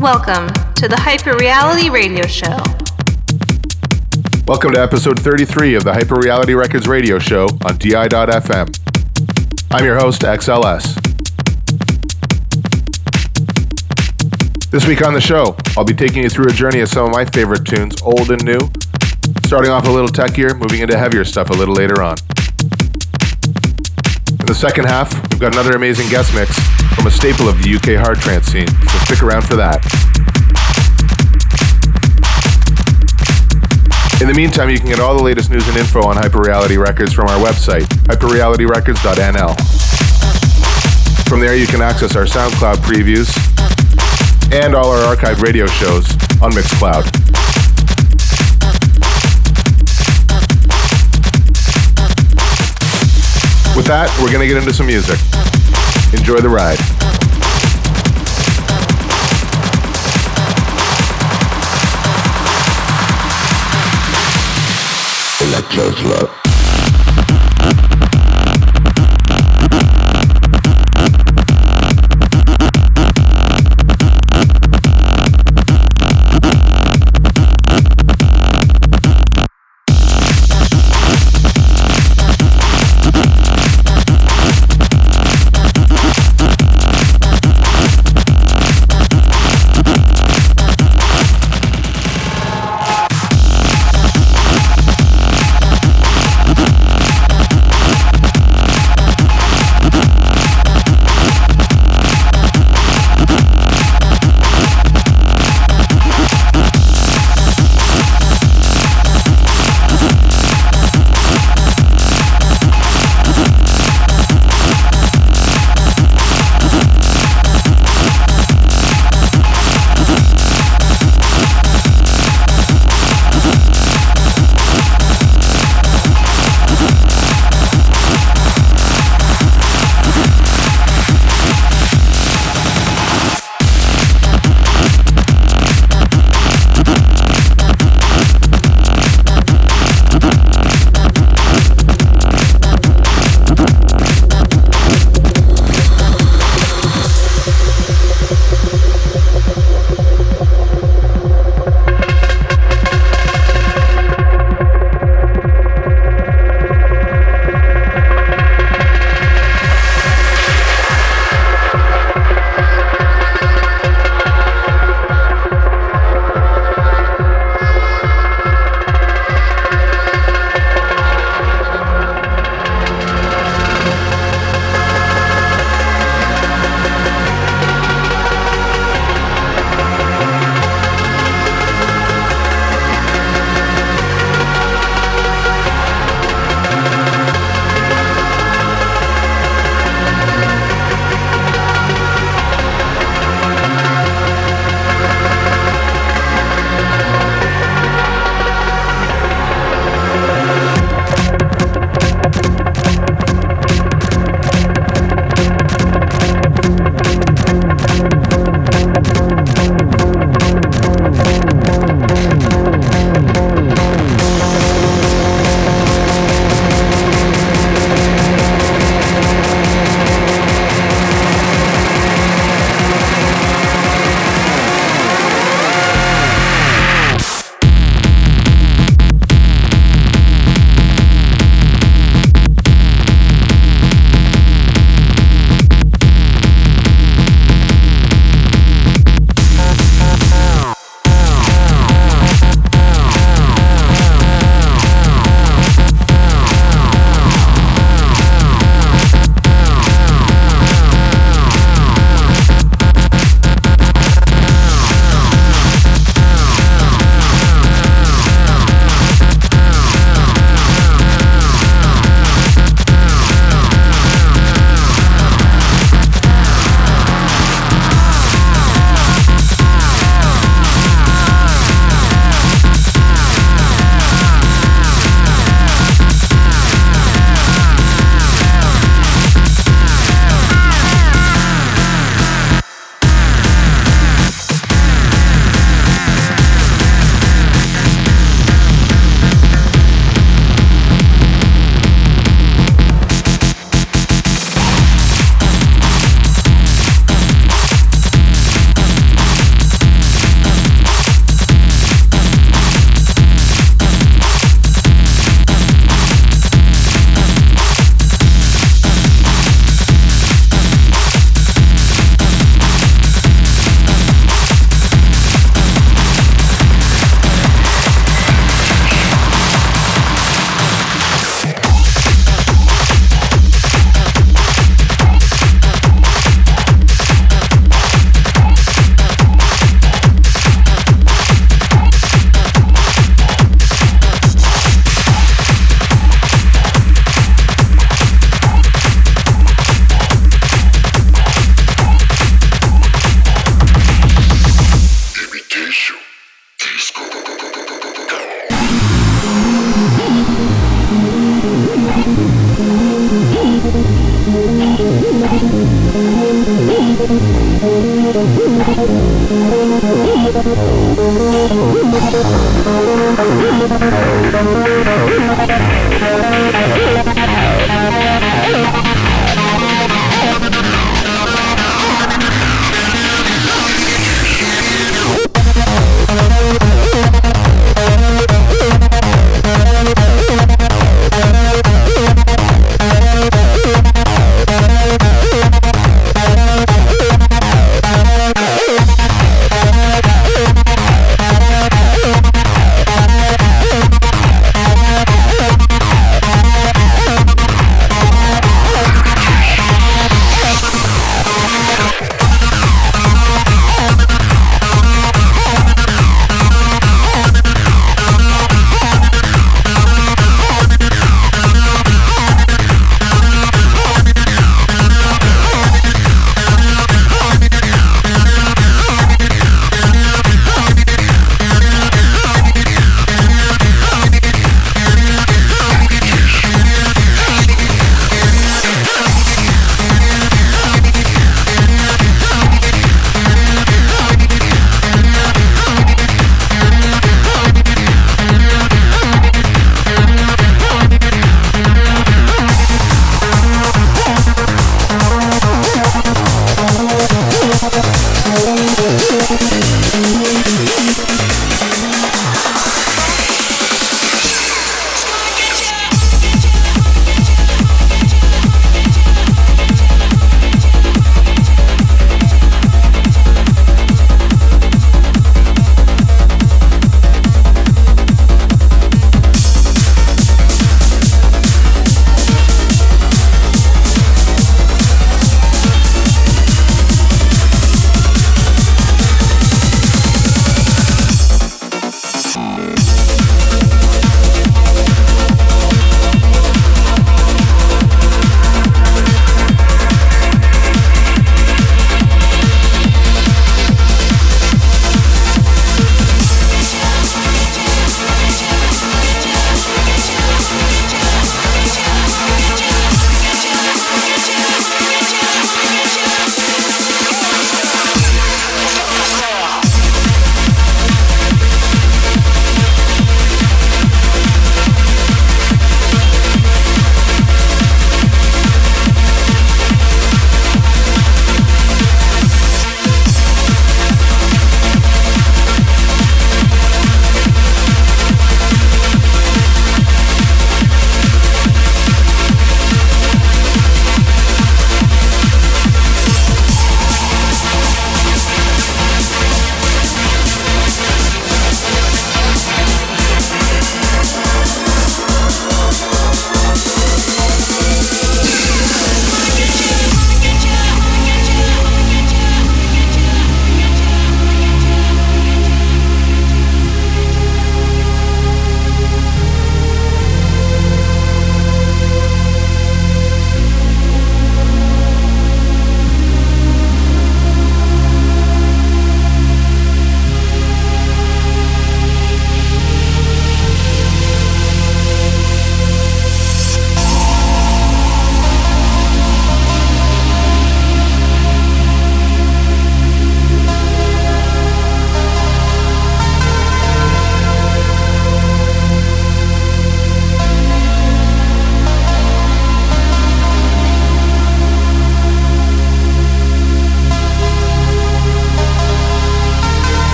Welcome to the Hyperreality Radio Show. Welcome to episode 33 of the Hyperreality Records Radio Show on DI.FM. I'm your host, XLS. This week on the show, I'll be taking you through a journey of some of my favorite tunes, old and new, starting off a little techier, moving into heavier stuff a little later on. In the second half, we've got another amazing guest mix from a staple of the UK hard trance scene, so stick around for that. In the meantime, you can get all the latest news and info on Hyperreality Records from our website, hyperrealityrecords.nl. From there, you can access our SoundCloud previews and all our archived radio shows on Mixcloud. With that, we're going to get into some music. Enjoy the ride. Electro's love.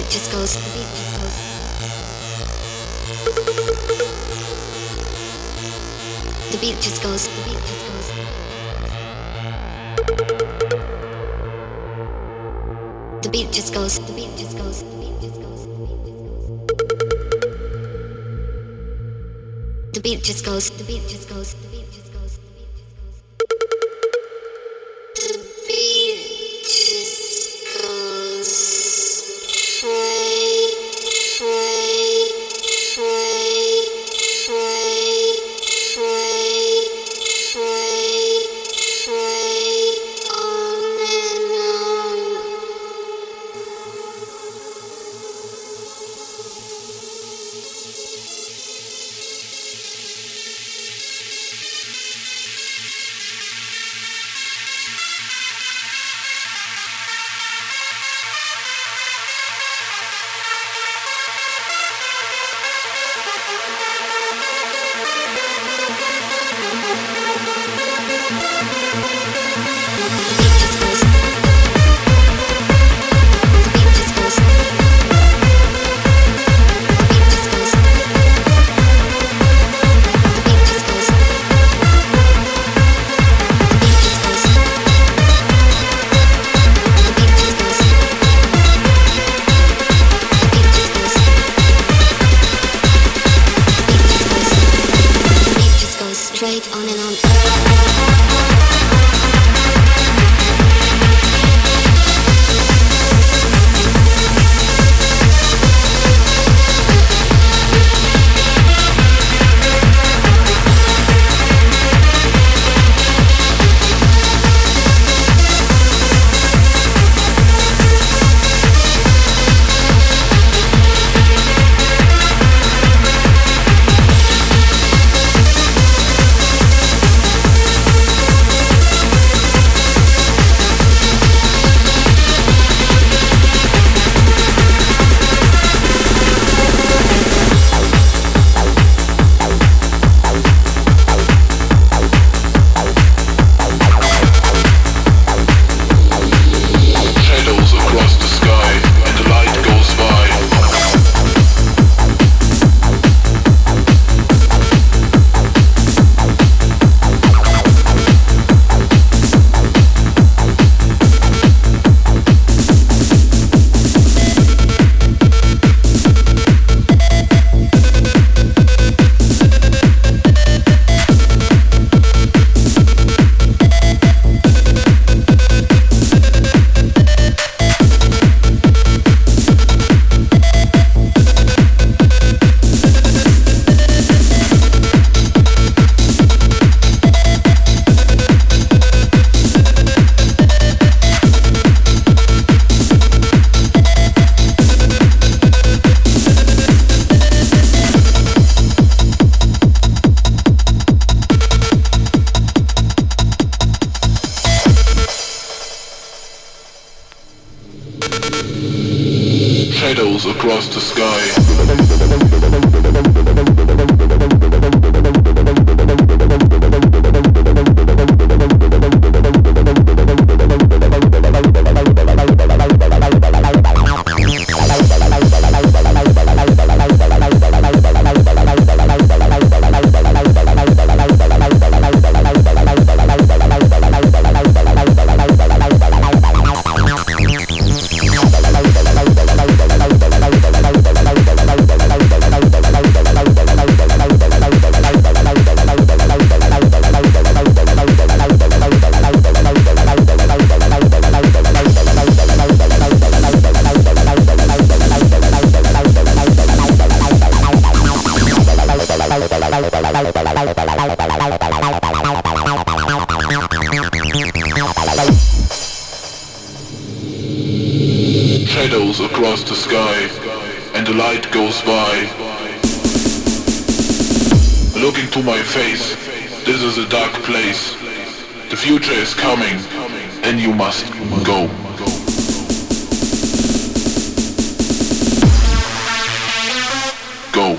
beat just goes. The beat just goes. The beat just goes. The beat just goes. The beat just goes. The beat just goes. The beat just goes. The beat just goes. The beat just goes. Shadows across the sky, and the light goes by. Look into my face, this is a dark place. The future is coming, and you must go. Go.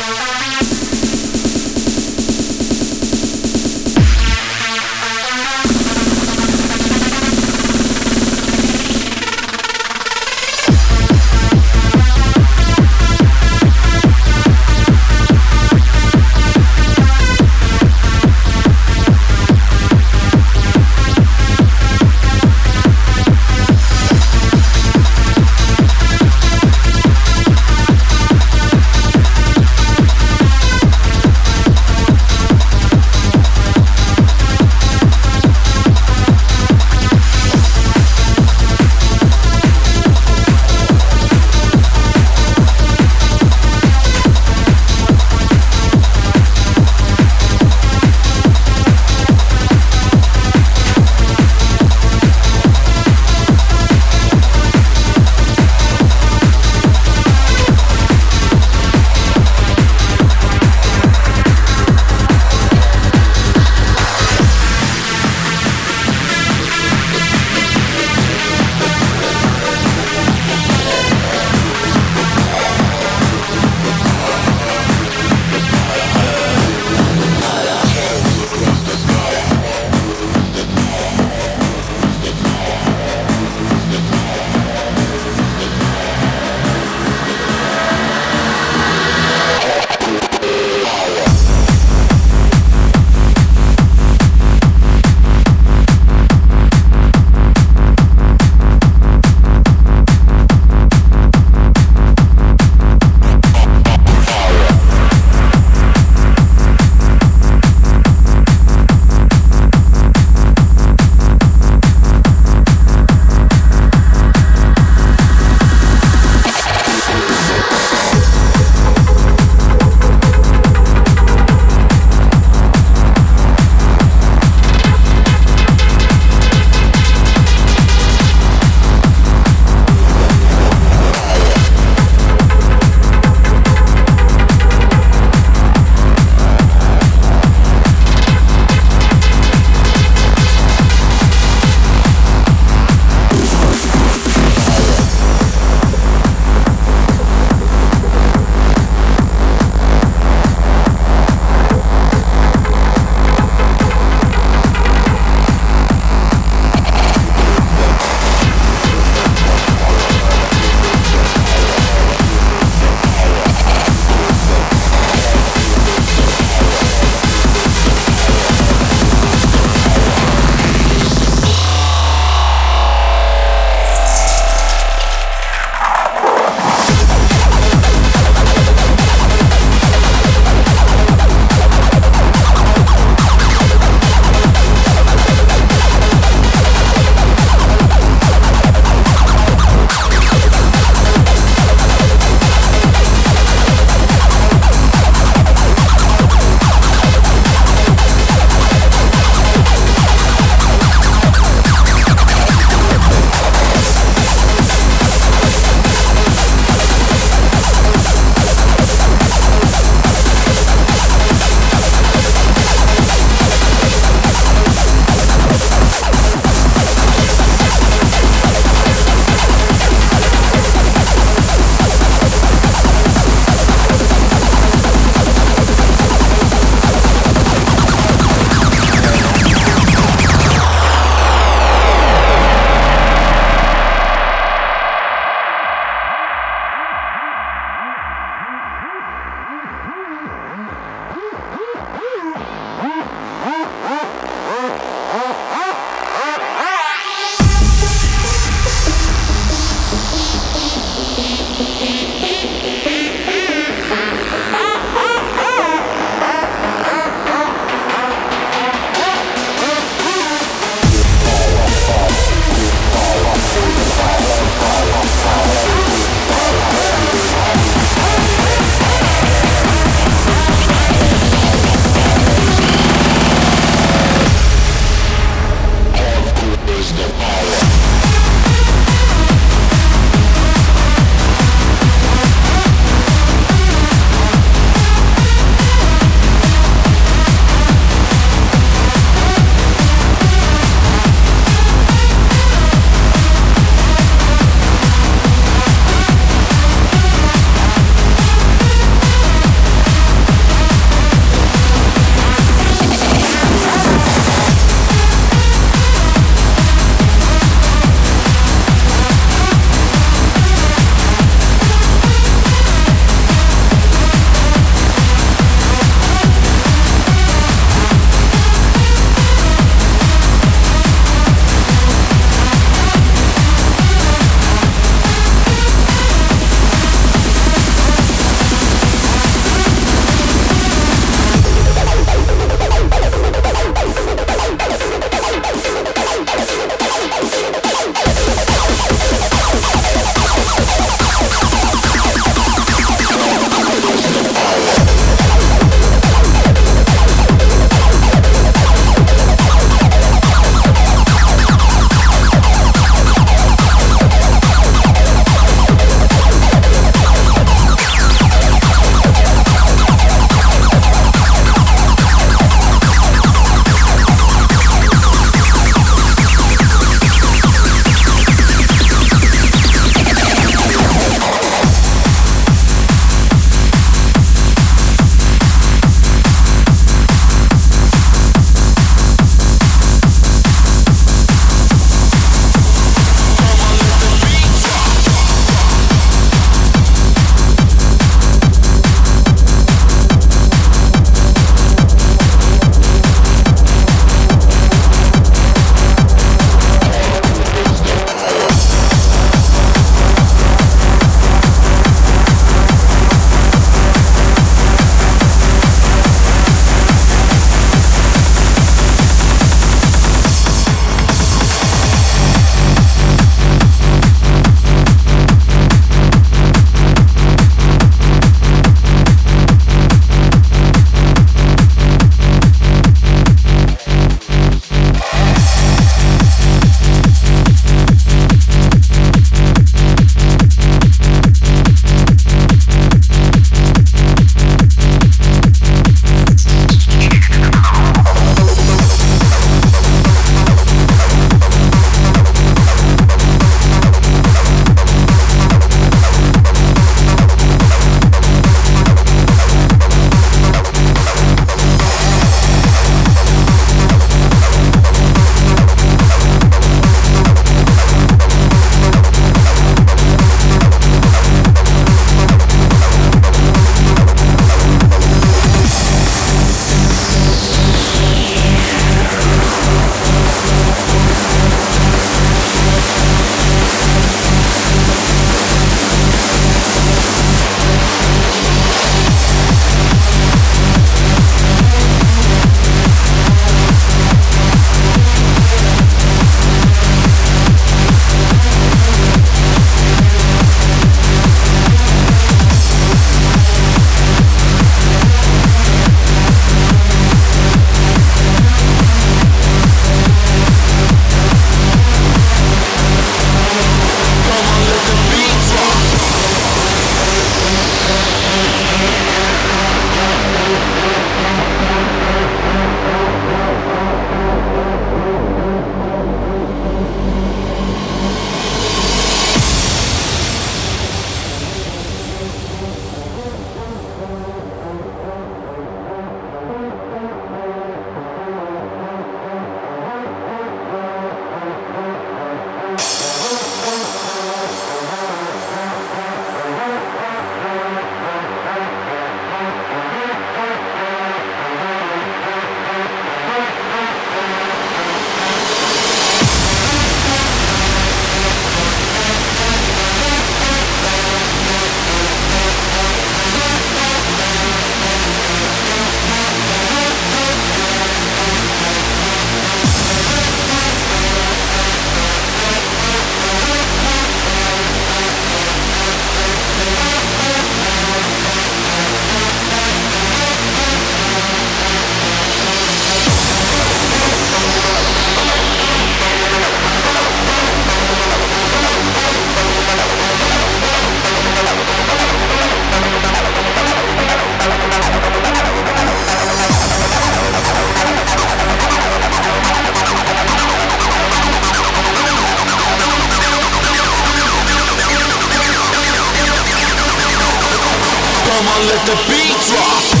let the beat drop.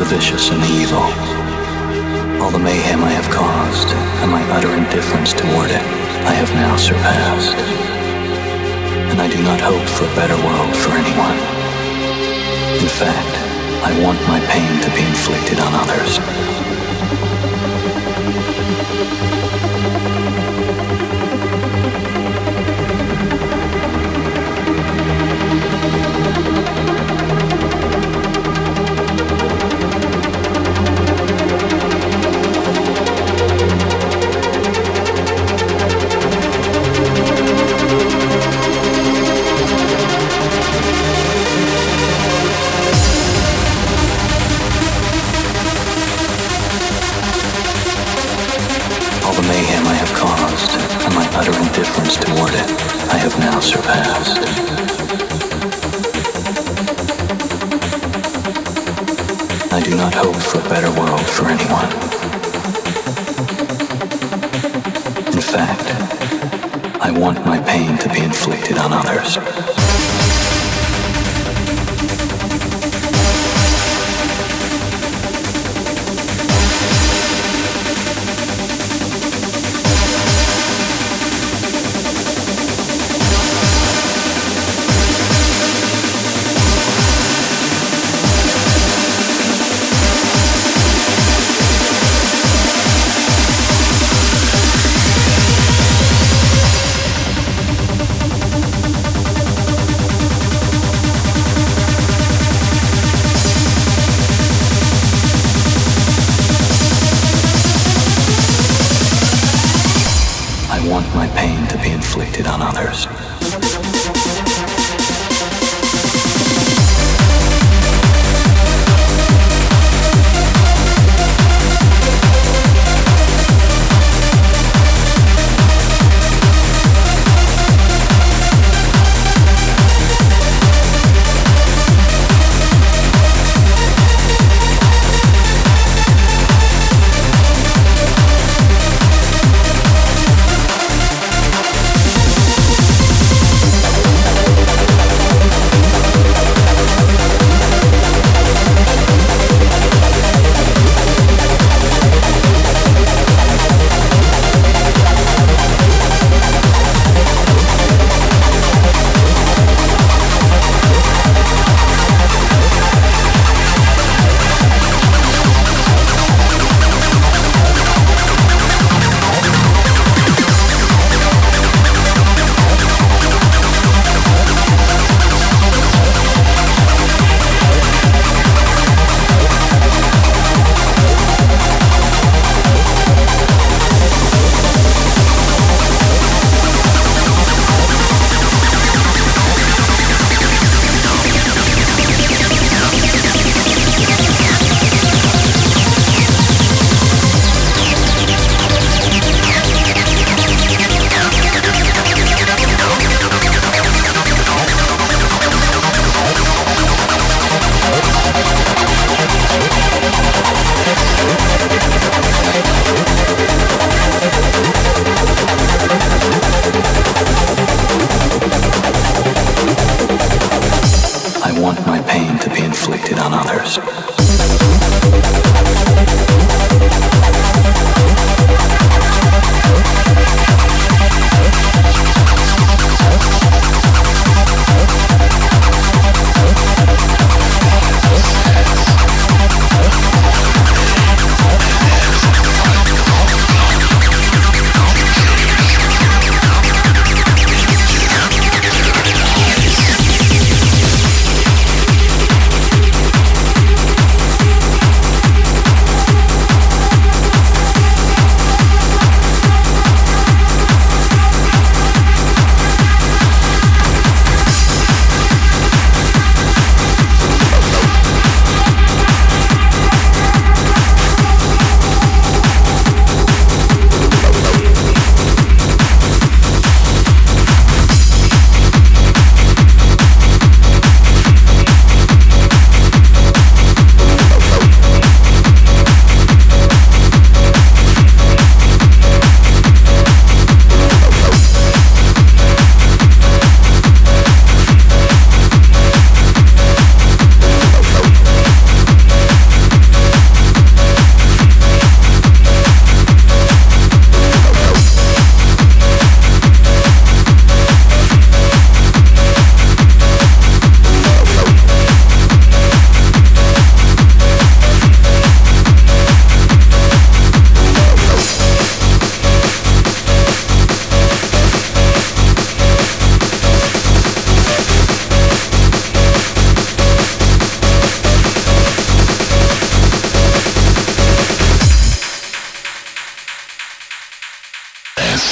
the vicious and evil, all the mayhem I have caused, and my utter indifference toward it, I have now surpassed. And I do not hope for a better world for anyone. In fact, I want my pain to be inflicted on others.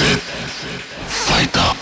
Acid Fighter.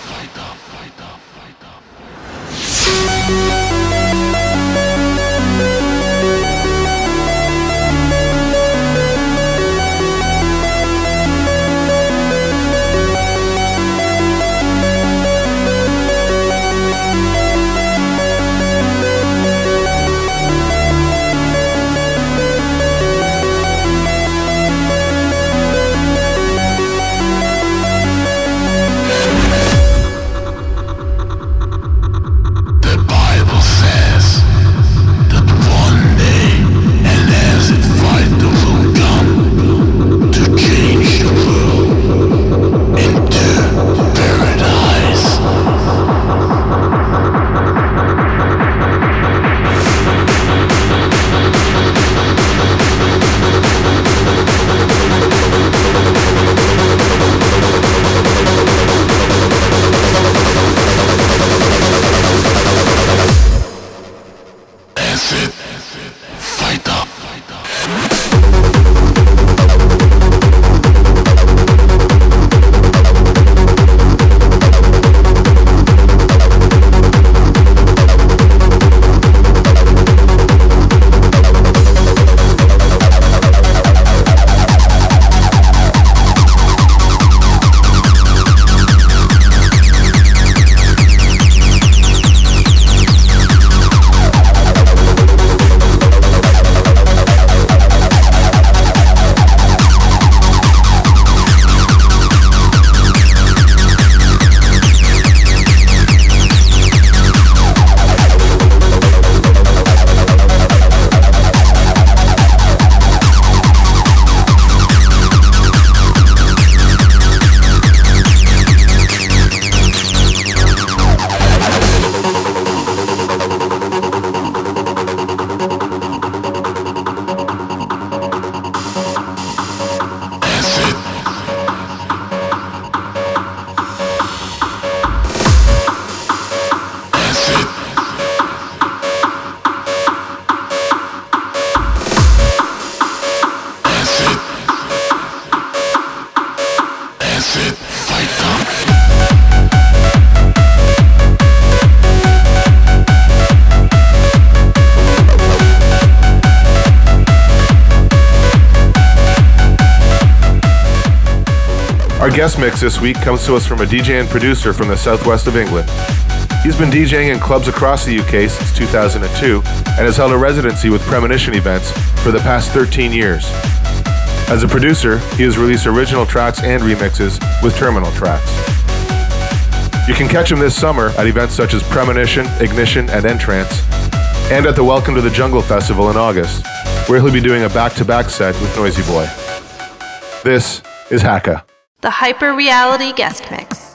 Guest mix this week comes to us from a DJ and producer from the southwest of England. He's been DJing in clubs across the UK since 2002 and has held a residency with Premonition Events for the past 13 years. As a producer, he has released original tracks and remixes with Terminal Tracks. You can catch him this summer at events such as Premonition, Ignition, and Entrance, and at the Welcome to the Jungle Festival in August, where he'll be doing a back-to-back set with Noisy Boy. This is Hacka. The Hyperreality Guest Mix.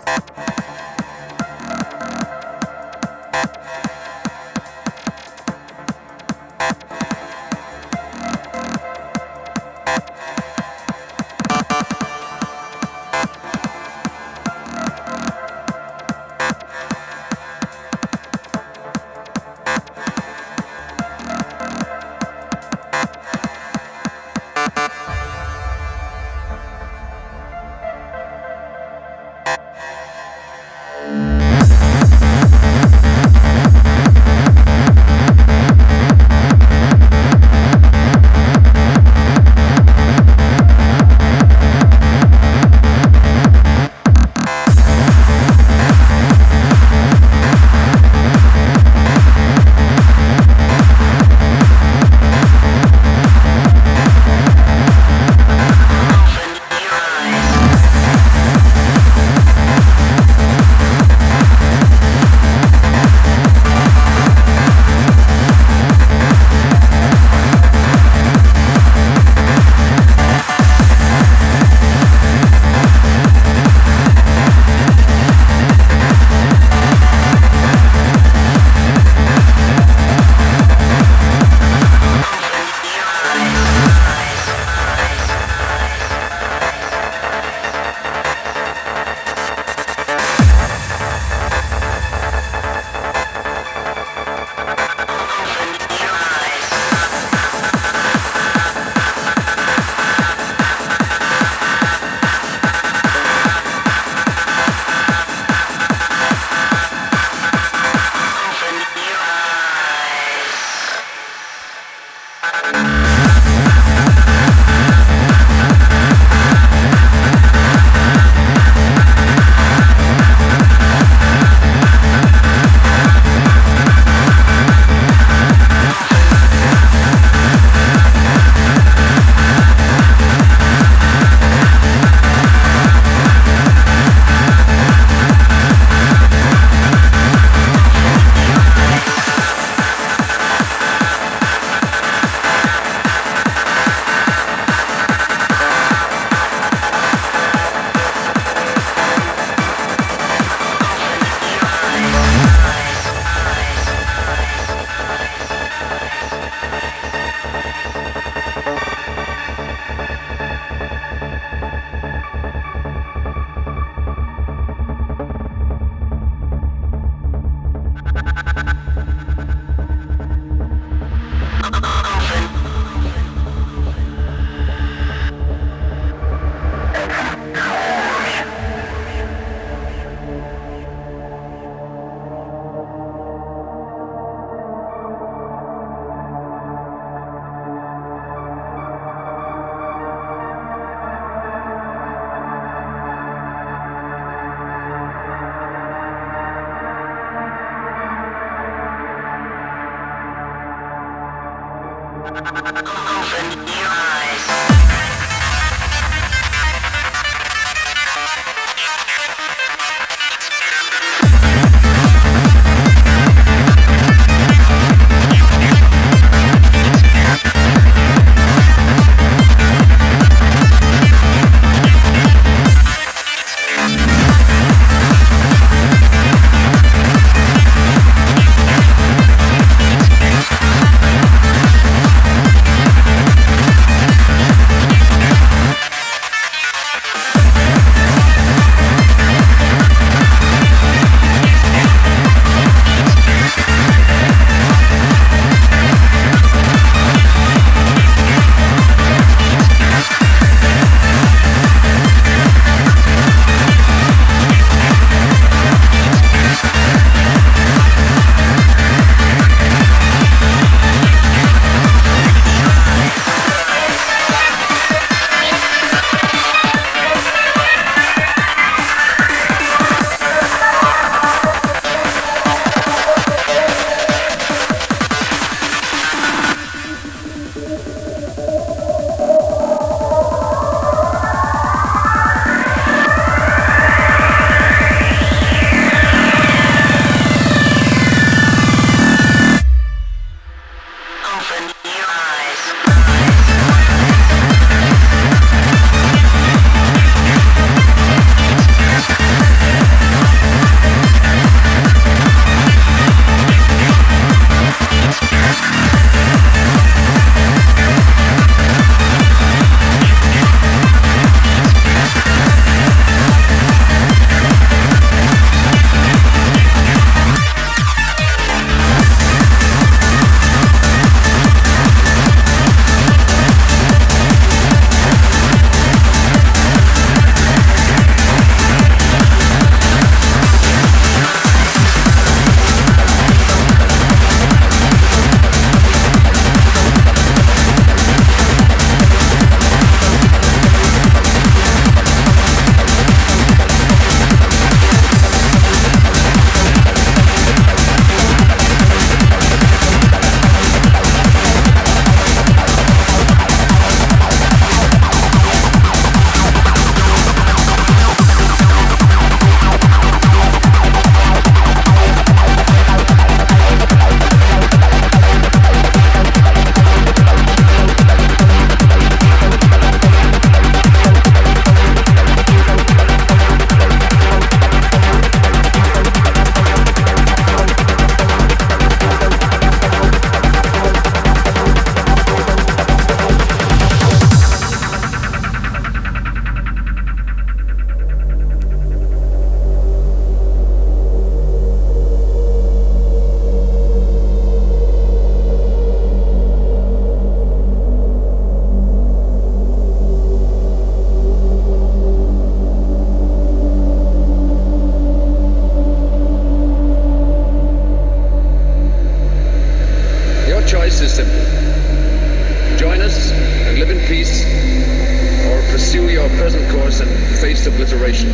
and faced obliteration.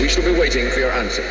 We shall be waiting for your answer.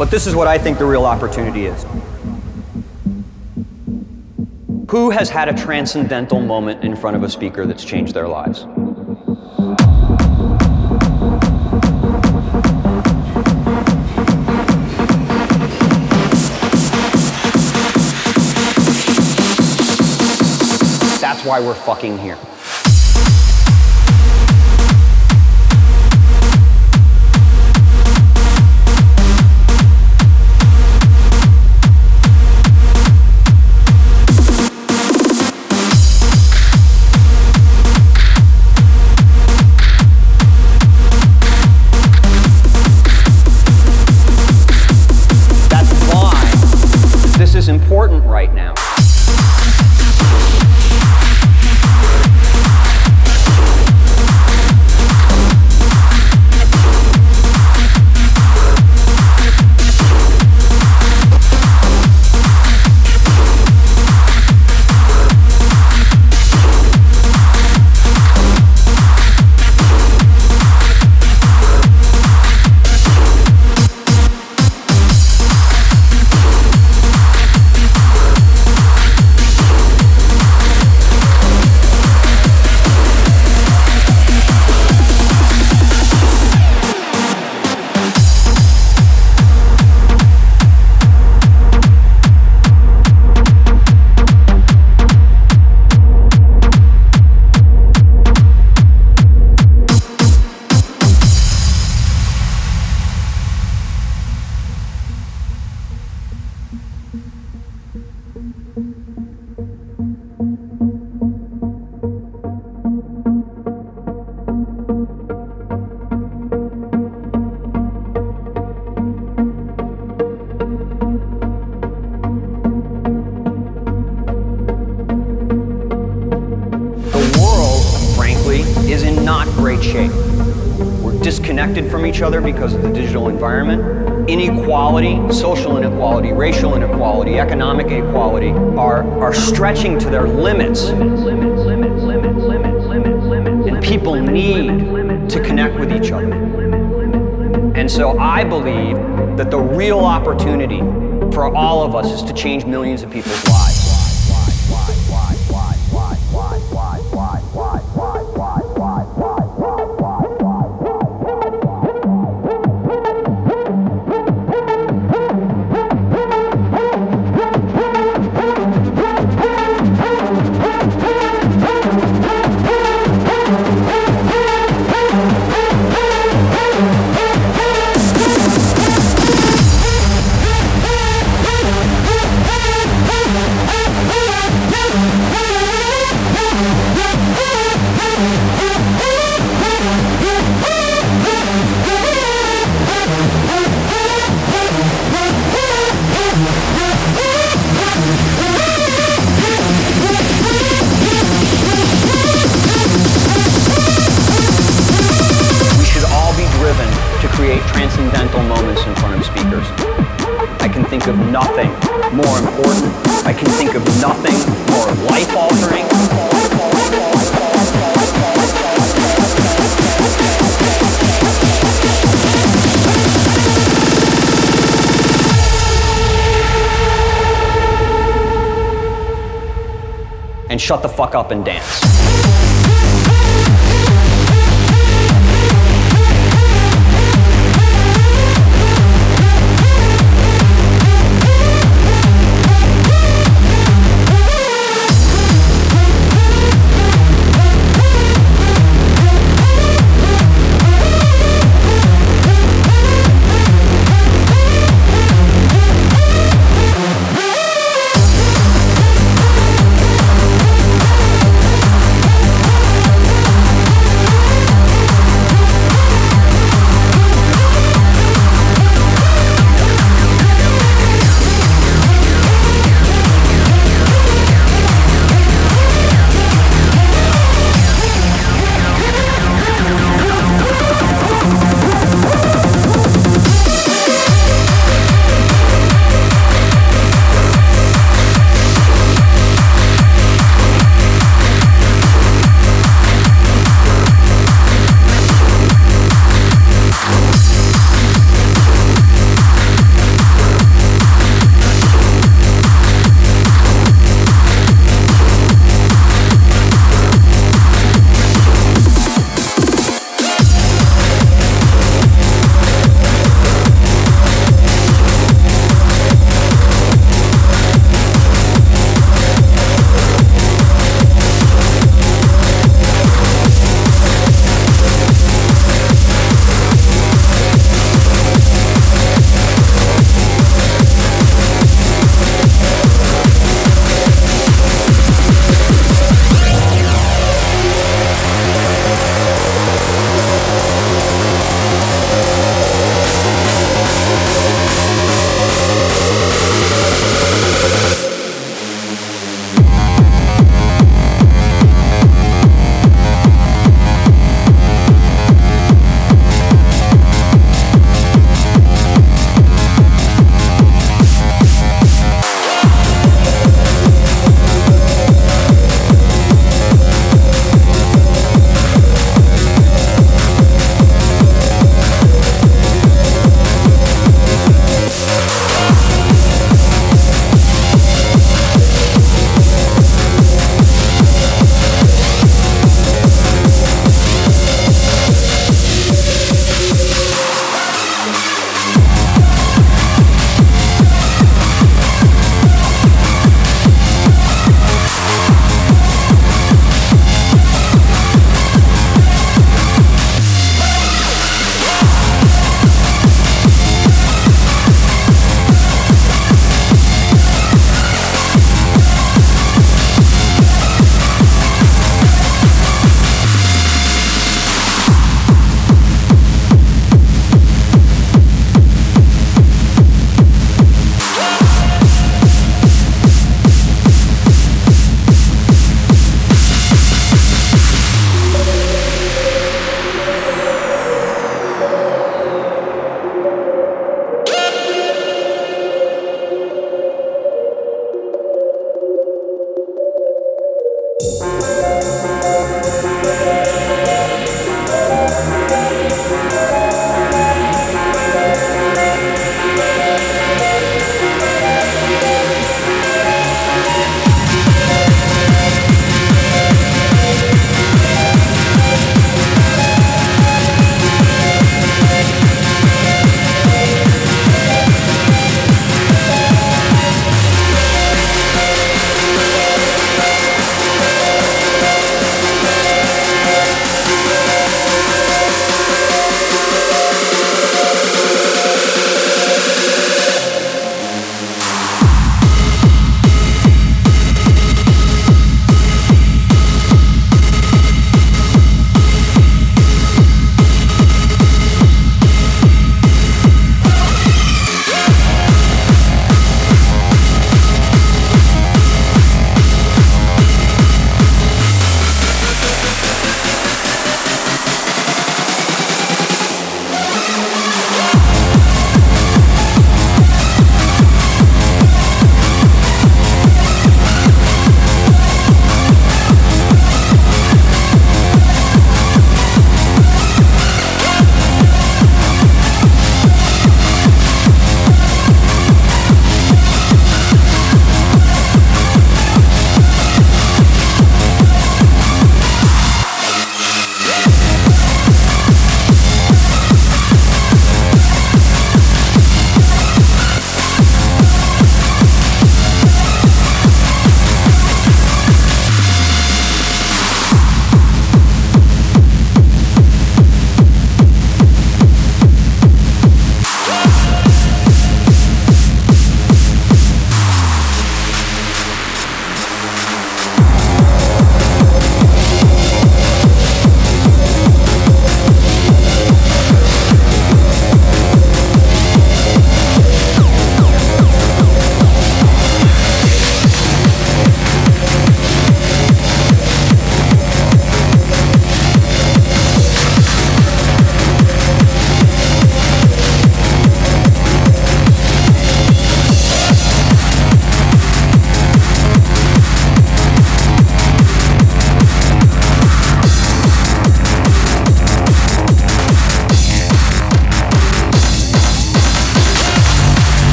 But this is what I think the real opportunity is. Who has had a transcendental moment in front of a speaker that's changed their lives? That's why we're fucking here. Important right now. Because of the digital environment. Inequality, social inequality, racial inequality, economic inequality are stretching to their limits. And people need to connect with each other. And so I believe that the real opportunity for all of us is to change millions of people's lives. Shut the fuck up and dance.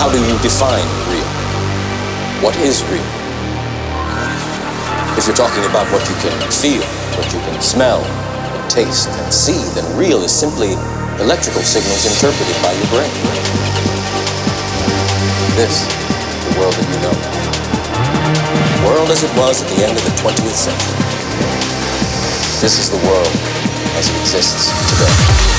How do you define real? What is real? If you're talking about what you can feel, what you can smell, and taste, and see, then real is simply electrical signals interpreted by your brain. This is the world that you know. The world as it was at the end of the 20th century. This is the world as it exists today.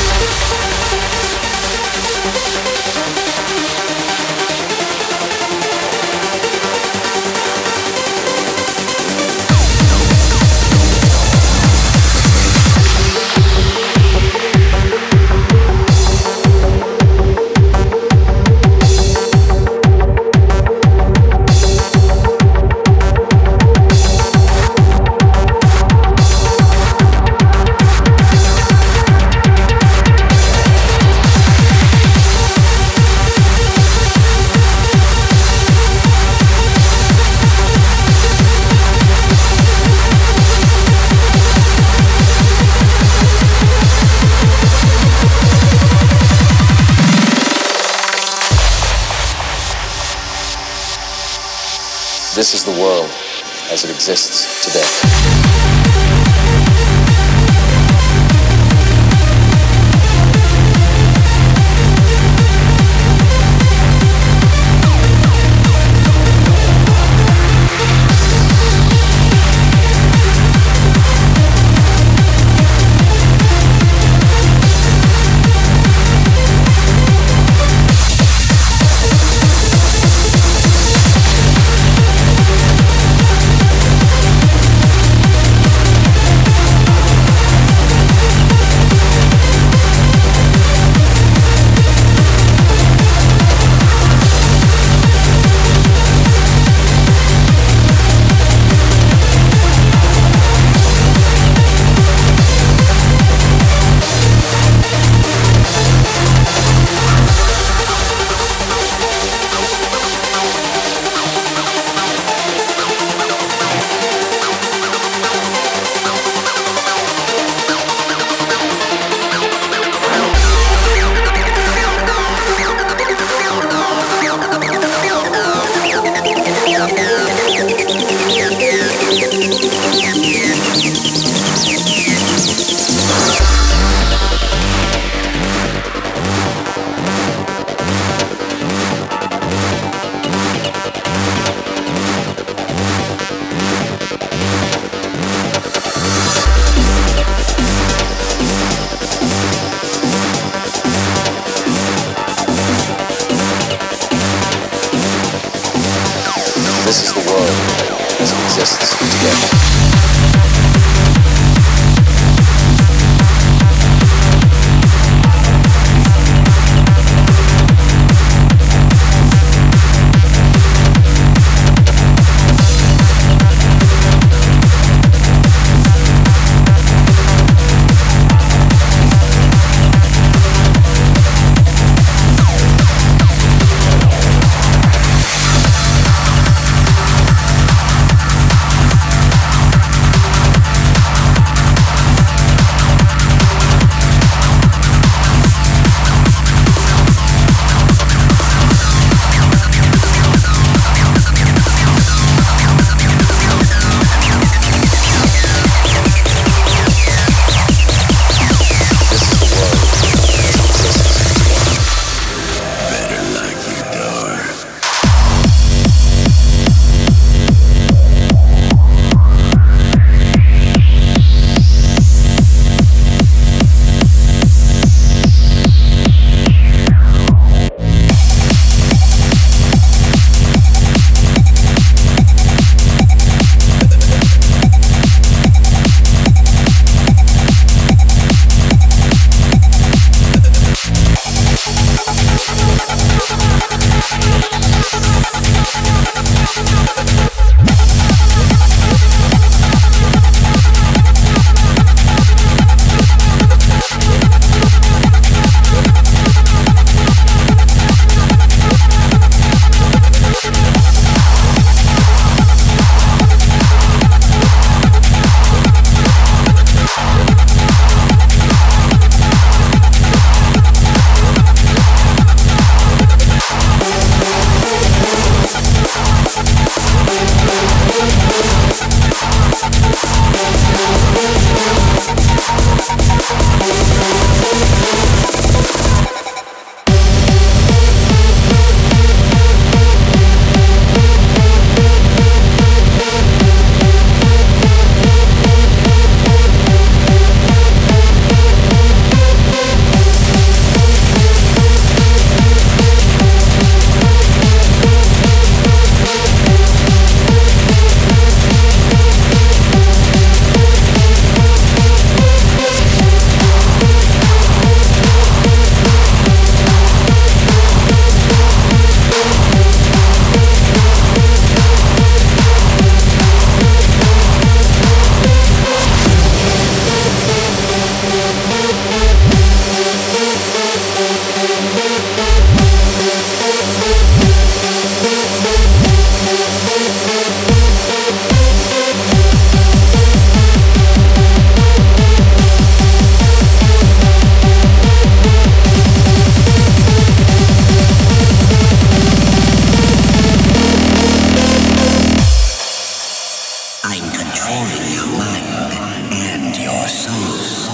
This is the world as it exists today. controlling your mind and your soul.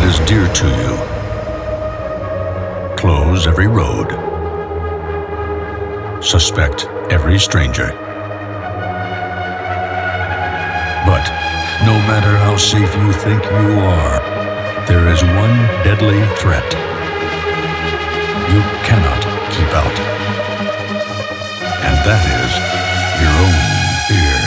that is dear to you. Close every road. Suspect every stranger. But no matter how safe you think you are, there is one deadly threat you cannot keep out, and that is your own fear.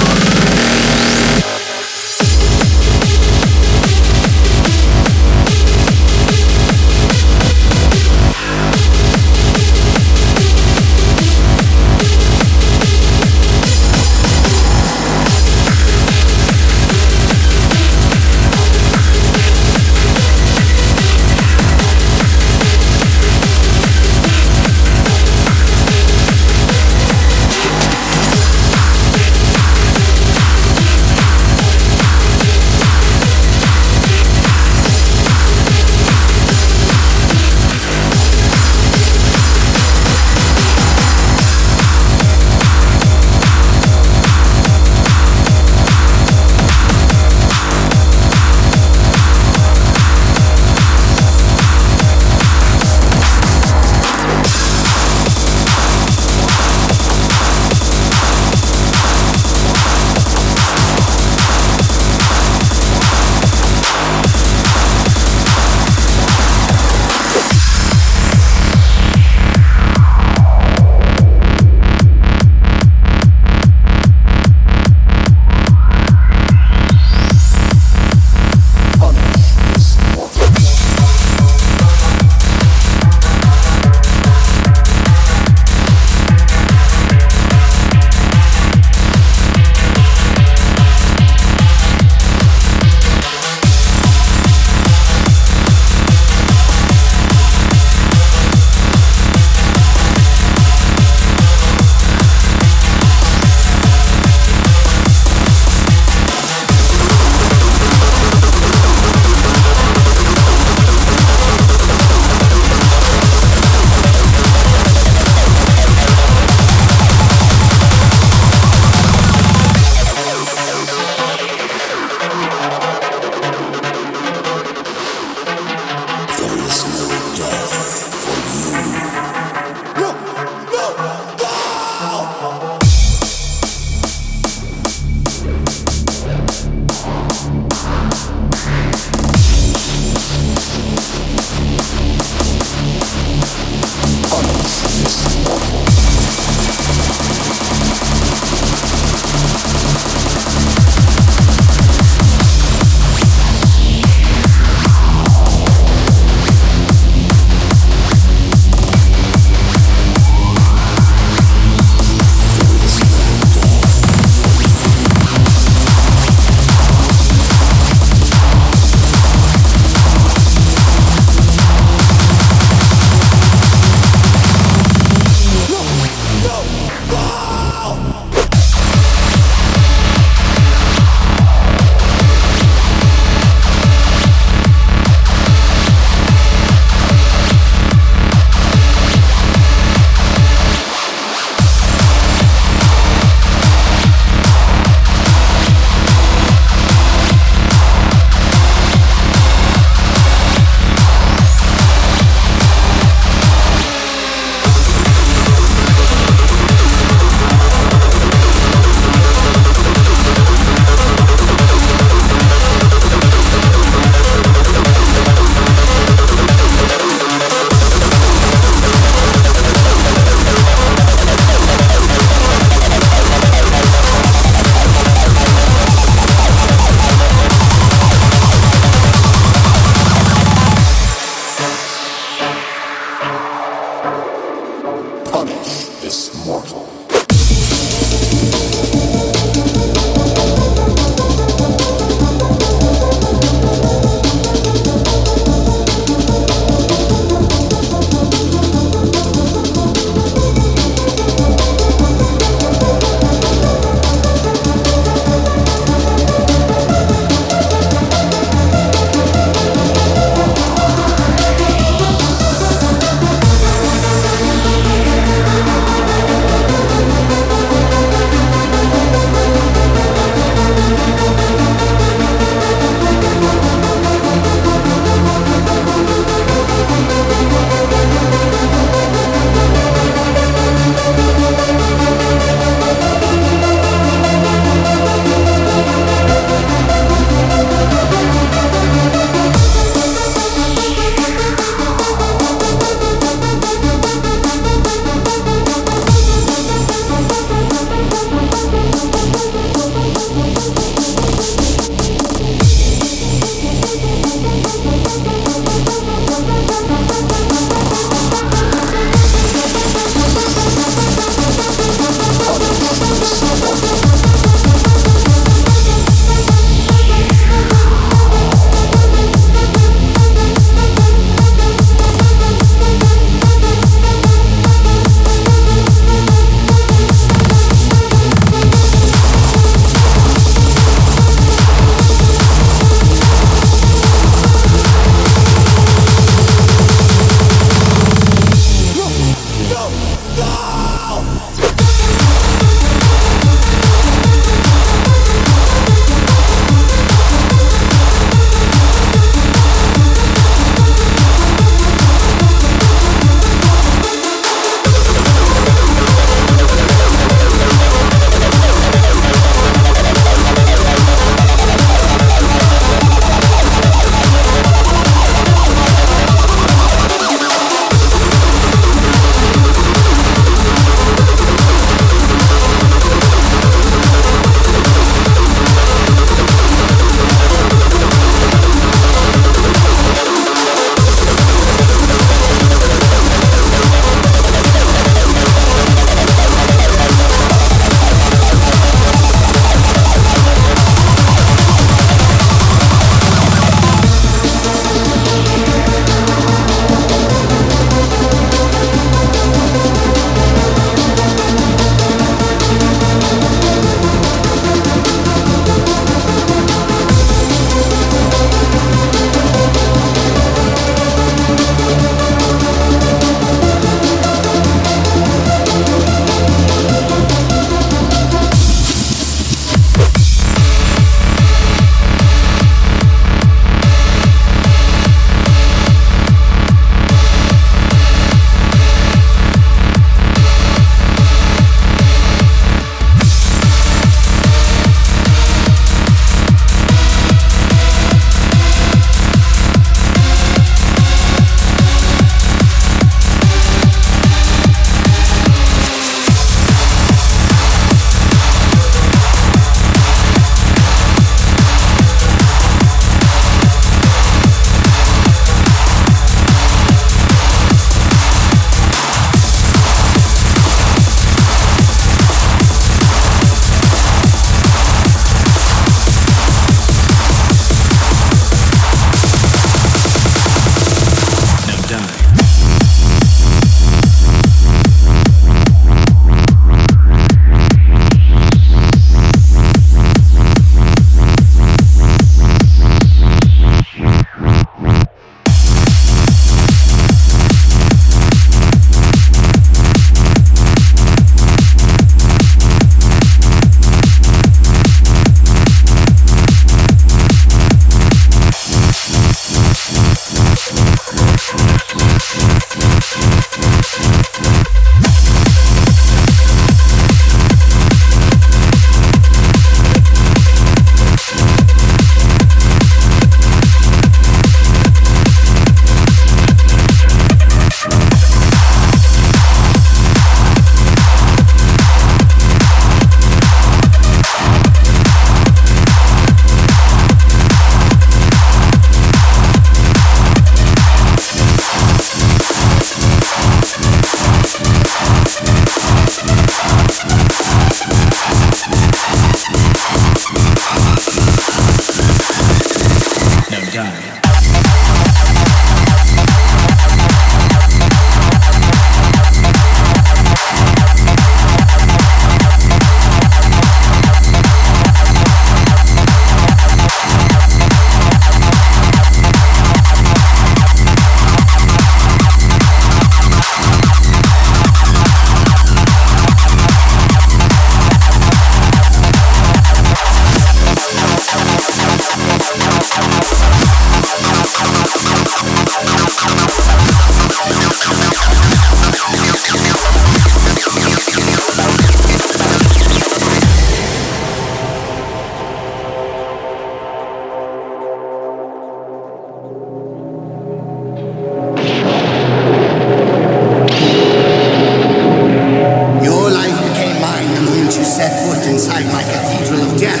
set foot inside my cathedral of death.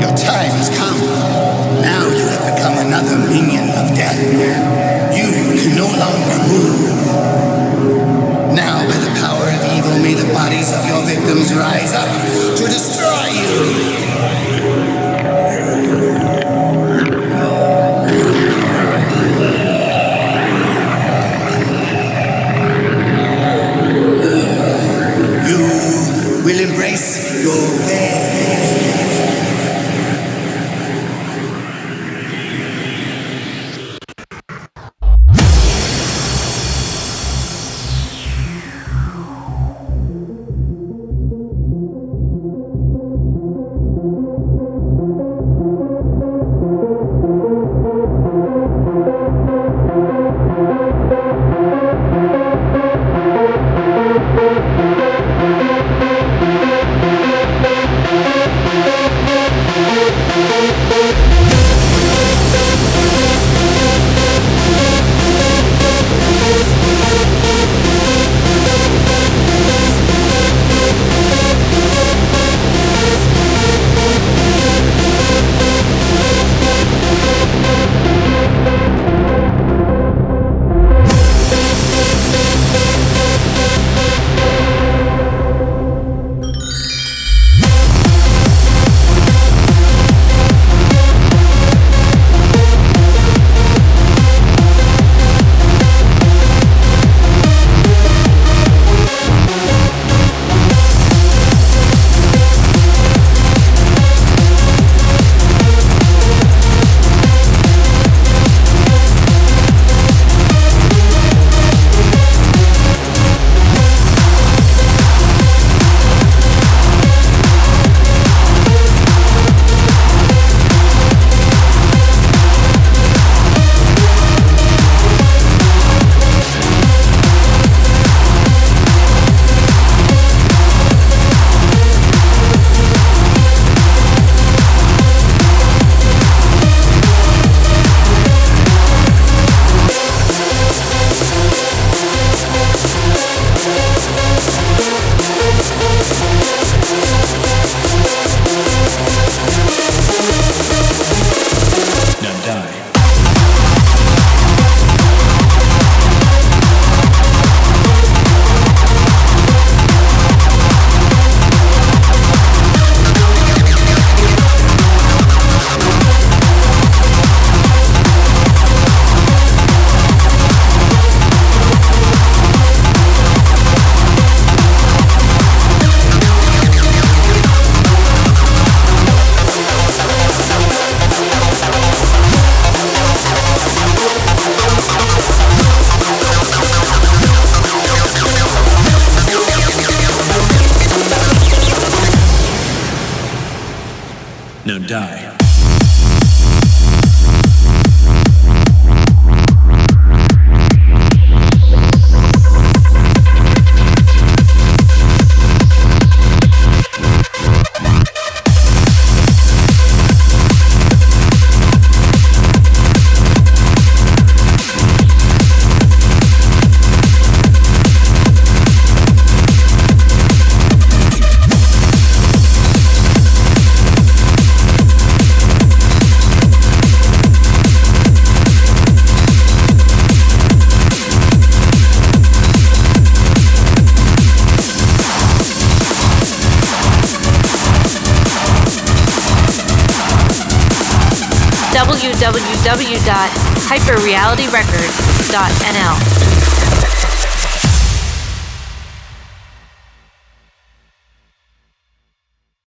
Your time has come. Now you have become another minion of death. You can no longer move. Now, by the power of evil, may the bodies of your victims rise up to destroy you. Will embrace your way. www.hyperrealityrecords.nl